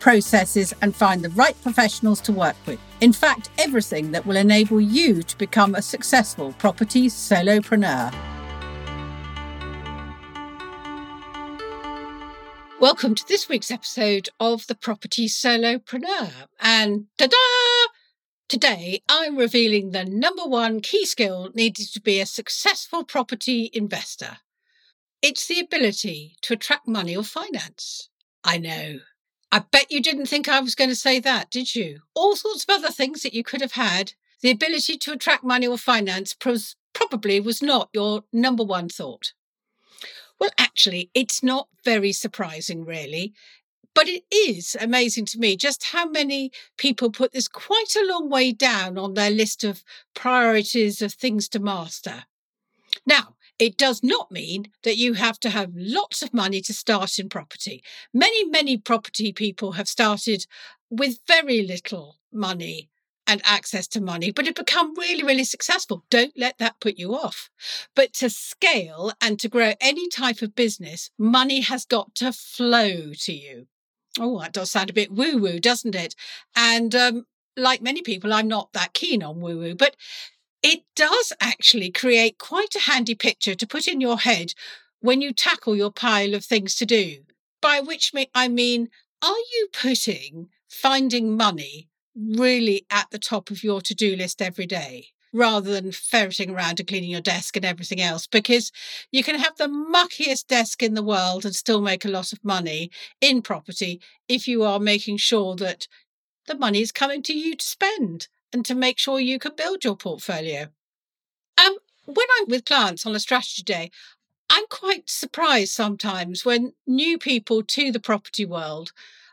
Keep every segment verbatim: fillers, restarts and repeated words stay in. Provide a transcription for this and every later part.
processes, and find the right professionals to work with. In fact, everything that will enable you to become a successful property solopreneur. Welcome to this week's episode of The Property Solopreneur. And ta-da! Today, I'm revealing the number one key skill needed to be a successful property investor. It's the ability to attract money or finance. I know. I bet you didn't think I was going to say that, did you? All sorts of other things that you could have had. The ability to attract money or finance pros- probably was not your number one thought. Well, actually, it's not very surprising, really. But it is amazing to me just how many people put this quite a long way down on their list of priorities of things to master. Now, it does not mean that you have to have lots of money to start in property. Many, many property people have started with very little money and access to money, but have become really, really successful. Don't let that put you off. But to scale and to grow any type of business, money has got to flow to you. Oh, that does sound a bit woo-woo, doesn't it? And um, like many people, I'm not that keen on woo-woo, but it does actually create quite a handy picture to put in your head when you tackle your pile of things to do, by which I mean, are you putting finding money really at the top of your to-do list every day, rather than ferreting around and cleaning your desk and everything else? Because you can have the muckiest desk in the world and still make a lot of money in property if you are making sure that the money is coming to you to spend and to make sure you can build your portfolio. Um, when I'm with clients on a strategy day, I'm quite surprised sometimes when new people to the property world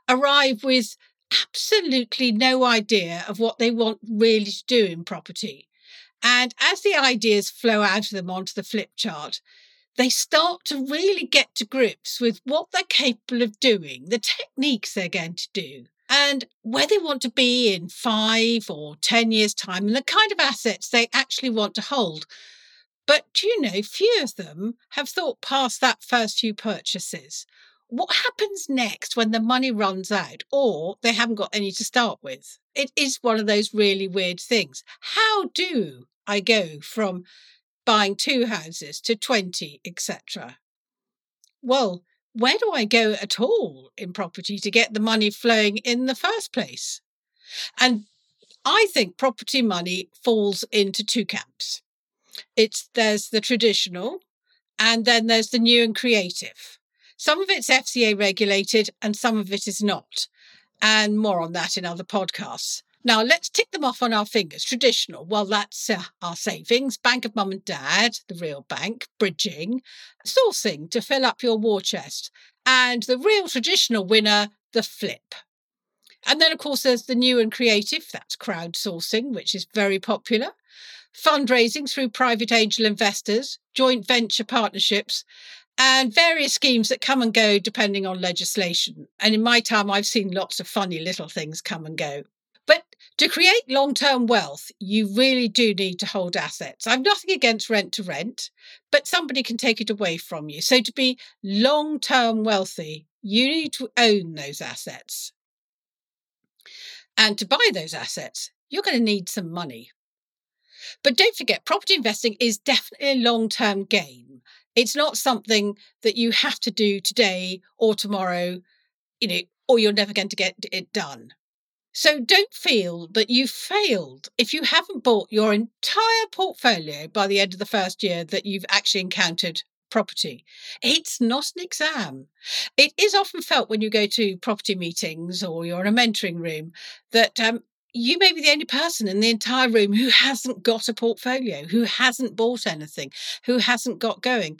arrive with absolutely no idea of what they want really to do in property. And as the ideas flow out of them onto the flip chart, they start to really get to grips with what they're capable of doing, the techniques they're going to do, and where they want to be in five or ten years' time, and the kind of assets they actually want to hold. But, you know, few of them have thought past that first few purchases. What happens next when the money runs out or they haven't got any to start with? It is one of those really weird things. How do I go from buying two houses to twenty, et cetera? Well, where do I go at all in property to get the money flowing in the first place? And I think property money falls into two camps. It's there's the traditional and then there's the new and creative. Some of it's F C A regulated and some of it is not. And more on that in other podcasts. Now, let's tick them off on our fingers. Traditional, well, that's uh, our savings, bank of mum and dad, the real bank, bridging, sourcing to fill up your war chest, and the real traditional winner, the flip. And then, of course, there's the new and creative, that's crowdsourcing, which is very popular, fundraising through private angel investors, joint venture partnerships, and various schemes that come and go depending on legislation. And in my time, I've seen lots of funny little things come and go. But to create long-term wealth, you really do need to hold assets. I've nothing against rent to rent, but somebody can take it away from you. So to be long-term wealthy, you need to own those assets. And to buy those assets, you're going to need some money. But don't forget, property investing is definitely a long-term game. It's not something that you have to do today or tomorrow, you know, or you're never going to get it done. So don't feel that you've failed if you haven't bought your entire portfolio by the end of the first year that you've actually encountered property. It's not an exam. It is often felt when you go to property meetings or you're in a mentoring room that um, you may be the only person in the entire room who hasn't got a portfolio, who hasn't bought anything, who hasn't got going.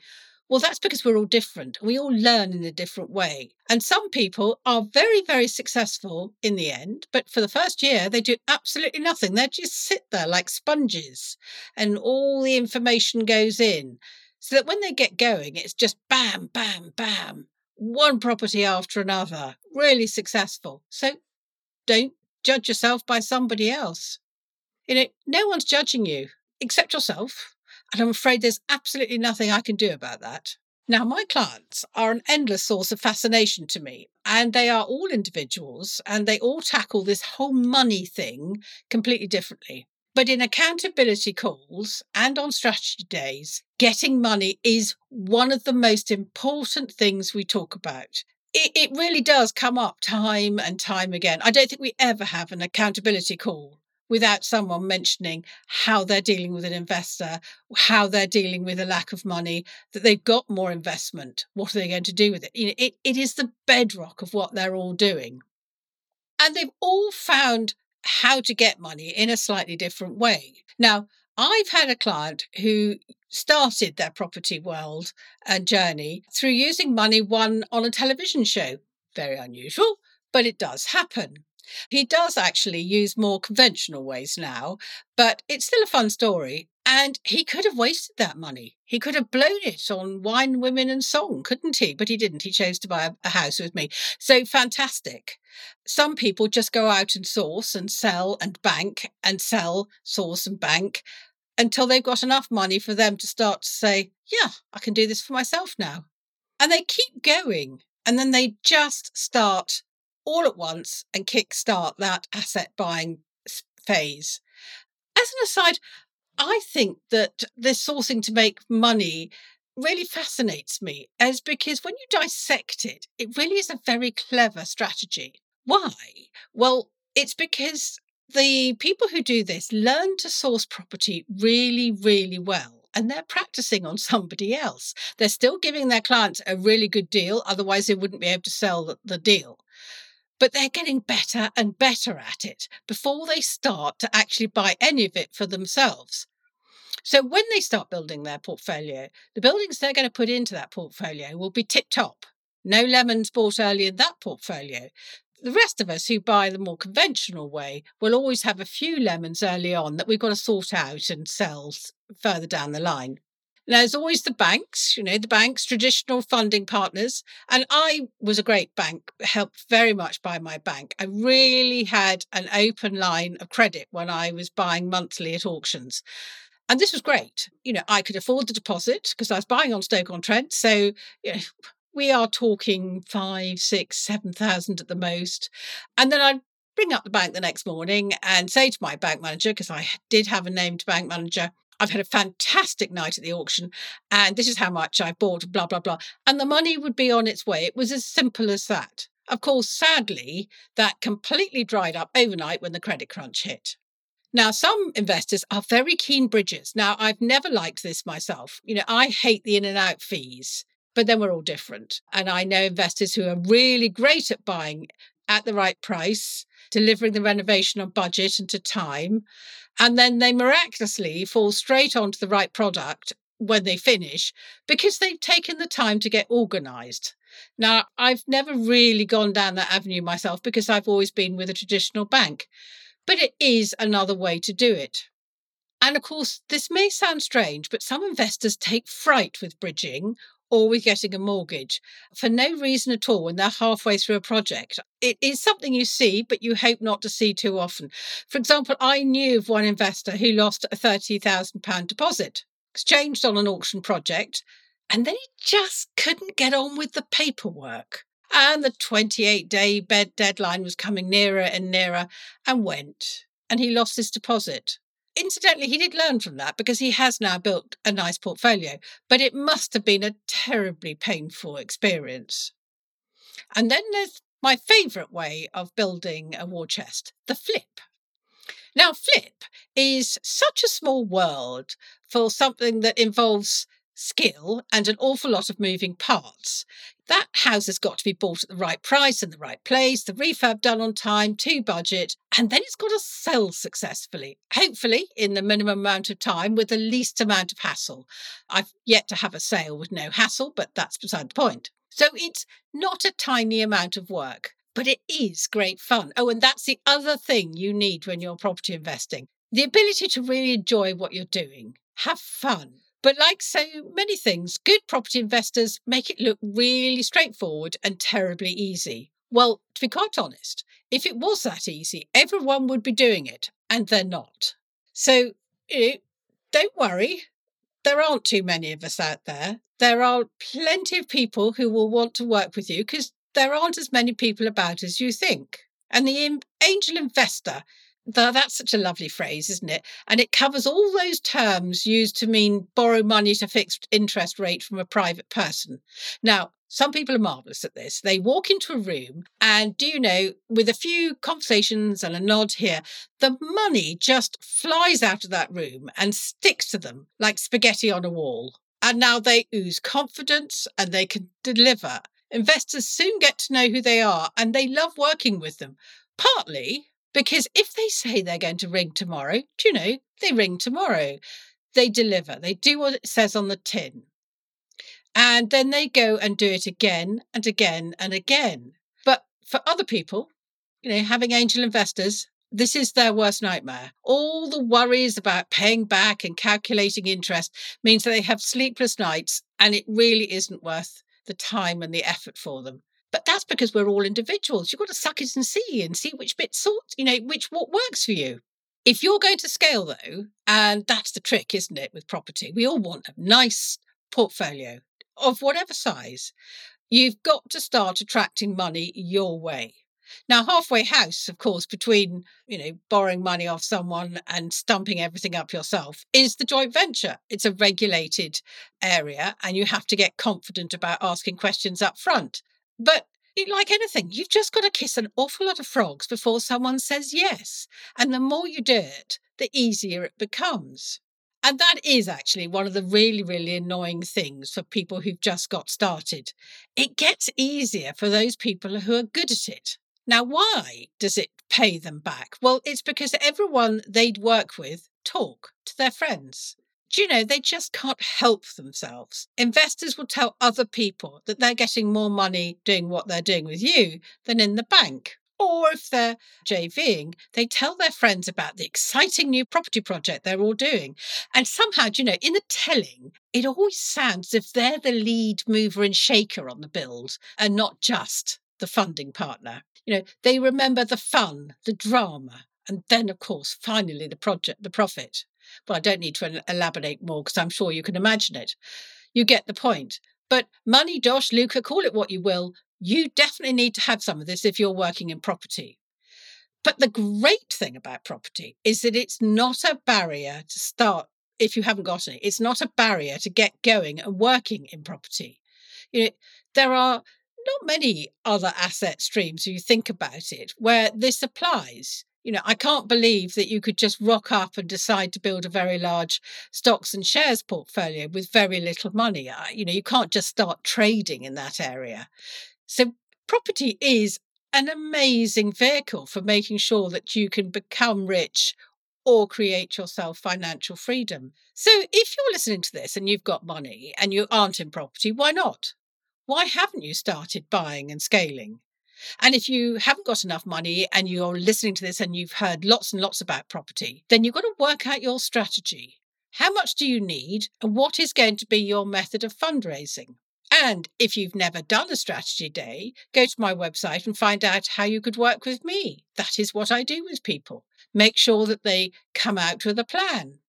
Well, that's because we're all different. We all learn in a different way. And some people are very, very successful in the end, but for the first year, they do absolutely nothing. They just sit there like sponges and all the information goes in so that when they get going, it's just bam, bam, bam, one property after another, really successful. So don't judge yourself by somebody else. You know, no one's judging you except yourself. And I'm afraid there's absolutely nothing I can do about that. Now, my clients are an endless source of fascination to me, and they are all individuals, and they all tackle this whole money thing completely differently. But in accountability calls and on strategy days, getting money is one of the most important things we talk about. It, it really does come up time and time again. I don't think we ever have an accountability call without someone mentioning how they're dealing with an investor, how they're dealing with a lack of money, that they've got more investment, what are they going to do with it? You know, it, it is the bedrock of what they're all doing. And they've all found how to get money in a slightly different way. Now, I've had a client who started their property world and journey through using money won on a television show. Very unusual, but it does happen. He does actually use more conventional ways now, but it's still a fun story. And he could have wasted that money. He could have blown it on wine, women and song, couldn't he? But he didn't. He chose to buy a house with me. So fantastic. Some people just go out and source and sell and bank and sell, source and bank until they've got enough money for them to start to say, yeah, I can do this for myself now. And they keep going. And then they just start all at once and kickstart that asset buying phase. As an aside, I think that this sourcing to make money really fascinates me, as because when you dissect it, it really is a very clever strategy. Why? Well, it's because the people who do this learn to source property really, really well. And they're practicing on somebody else. They're still giving their clients a really good deal. Otherwise, they wouldn't be able to sell the deal. But they're getting better and better at it before they start to actually buy any of it for themselves. So when they start building their portfolio, the buildings they're going to put into that portfolio will be tip-top. No lemons bought early in that portfolio. The rest of us who buy the more conventional way will always have a few lemons early on that we've got to sort out and sell further down the line. Now, there's always the banks, you know, the banks, traditional funding partners. And I was a great bank, helped very much by my bank. I really had an open line of credit when I was buying monthly at auctions. And this was great. You know, I could afford the deposit because I was buying on Stoke-on-Trent. So, you know, we are talking five, six, seven thousand at the most. And then I'd bring up the bank the next morning and say to my bank manager, because I did have a named bank manager, I've had a fantastic night at the auction and this is how much I bought, blah, blah, blah. And the money would be on its way. It was as simple as that. Of course, sadly, that completely dried up overnight when the credit crunch hit. Now, some investors are very keen bridges. Now, I've never liked this myself. You know, I hate the in and out fees, but then we're all different. And I know investors who are really great at buying at the right price, delivering the renovation on budget and to time. And then they miraculously fall straight onto the right product when they finish because they've taken the time to get organised. Now, I've never really gone down that avenue myself because I've always been with a traditional bank, but it is another way to do it. And of course, this may sound strange, but some investors take fright with bridging or with getting a mortgage for no reason at all when they're halfway through a project. It is something you see, but you hope not to see too often. For example, I knew of one investor who lost a thirty thousand pounds deposit, exchanged on an auction project, and then he just couldn't get on with the paperwork. And the twenty-eight day bed deadline was coming nearer and nearer and went, and he lost his deposit. Incidentally, he did learn from that because he has now built a nice portfolio, but it must have been a terribly painful experience. And then there's my favourite way of building a war chest, the flip. Now, flip is such a small world for something that involves skill and an awful lot of moving parts. that house has got to be bought at the right price and the right place, the refurb done on time, to budget, and then it's got to sell successfully, hopefully in the minimum amount of time with the least amount of hassle. I've yet to have a sale with no hassle, but that's beside the point. So it's not a tiny amount of work, but it is great fun. Oh, and that's the other thing you need when you're property investing. The ability to really enjoy what you're doing. Have fun. But like so many things, good property investors make it look really straightforward and terribly easy. Well, to be quite honest, if it was that easy, everyone would be doing it, and they're not. So, you know, don't worry. There aren't too many of us out there. There are plenty of people who will want to work with you because there aren't as many people about as you think. And the angel investor, that's such a lovely phrase, isn't it? And it covers all those terms used to mean borrow money to fix interest rate from a private person. Now, some people are marvellous at this. They walk into a room and, do you know, with a few conversations and a nod here, the money just flies out of that room and sticks to them like spaghetti on a wall. And now they ooze confidence and they can deliver. Investors soon get to know who they are and they love working with them, partly because if they say they're going to ring tomorrow, do you know, they ring tomorrow. They deliver. They do what it says on the tin. And then they go and do it again and again and again. But for other people, you know, having angel investors, this is their worst nightmare. All the worries about paying back and calculating interest means that they have sleepless nights and it really isn't worth the time and the effort for them. But that's because we're all individuals. You've got to suck it and see and see which bit sorts, you know, which what works for you. If you're going to scale, though, and that's the trick, isn't it, with property? We all want a nice portfolio of whatever size. You've got to start attracting money your way. Now, halfway house, of course, between, you know, borrowing money off someone and stumping everything up yourself is the joint venture. It's a regulated area and you have to get confident about asking questions up front. But like anything, you've just got to kiss an awful lot of frogs before someone says yes. And the more you do it, the easier it becomes. And that is actually one of the really, really annoying things for people who've just got started. It gets easier for those people who are good at it. Now, why does it pay them back? Well, it's because everyone they'd work with talk to their friends. Do you know, they just can't help themselves. Investors will tell other people that they're getting more money doing what they're doing with you than in the bank. Or if they're JVing, they tell their friends about the exciting new property project they're all doing. And somehow, do you know, in the telling, it always sounds as if they're the lead mover and shaker on the build and not just the funding partner. You know, they remember the fun, the drama, and then, of course, finally, the project, the profit. Well, I don't need to elaborate more because I'm sure you can imagine it. You get the point. But money, dosh, lucre, call it what you will, you definitely need to have some of this if you're working in property. But the great thing about property is that it's not a barrier to start if you haven't got any. It's not a barrier to get going and working in property. You know, there are not many other asset streams, if you think about it, where this applies. You know, I can't believe that you could just rock up and decide to build a very large stocks and shares portfolio with very little money. You know, you can't just start trading in that area. So property is an amazing vehicle for making sure that you can become rich or create yourself financial freedom. So if you're listening to this and you've got money and you aren't in property, why not? Why haven't you started buying and scaling? And if you haven't got enough money and you're listening to this and you've heard lots and lots about property, then you've got to work out your strategy. How much do you need and what is going to be your method of fundraising? And if you've never done a strategy day, go to my website and find out how you could work with me. That is what I do with people. Make sure that they come out with a plan.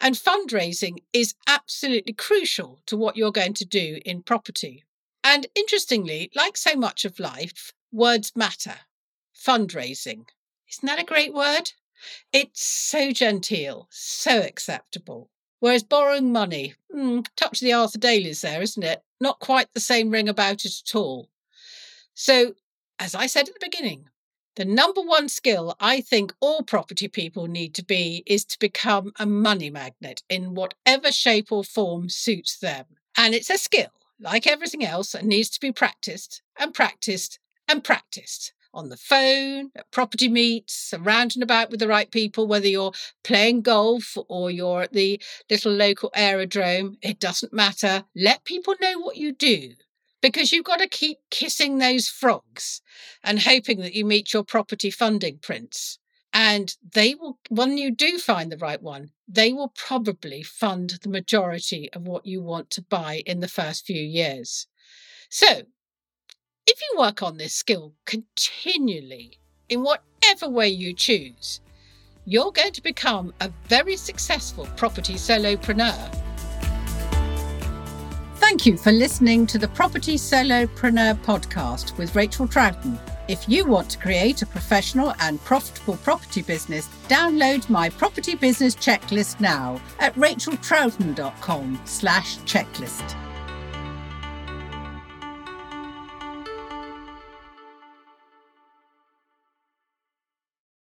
And fundraising is absolutely crucial to what you're going to do in property. And interestingly, like so much of life, words matter. Fundraising. Isn't that a great word? It's so genteel, so acceptable. Whereas borrowing money, mm, touch the Arthur Dailies there, isn't it? Not quite the same ring about it at all. So, as I said at the beginning, the number one skill I think all property people need to be is to become a money magnet in whatever shape or form suits them. And it's a skill. like everything else, needs to be practiced and practiced and practiced. On the phone, at property meets, around and about with the right people, whether you're playing golf or you're at the little local aerodrome, it doesn't matter. Let people know what you do, because you've got to keep kissing those frogs and hoping that you meet your property funding prints. And they will, when you do find the right one, they will probably fund the majority of what you want to buy in the first few years. So, if you work on this skill continually, in whatever way you choose, you're going to become a very successful property solopreneur. Thank you for listening to the Property Solopreneur podcast with Rachael Troughton. If you want to create a professional and profitable property business, download my property business checklist now at rachaeltroughton dot com slash checklist.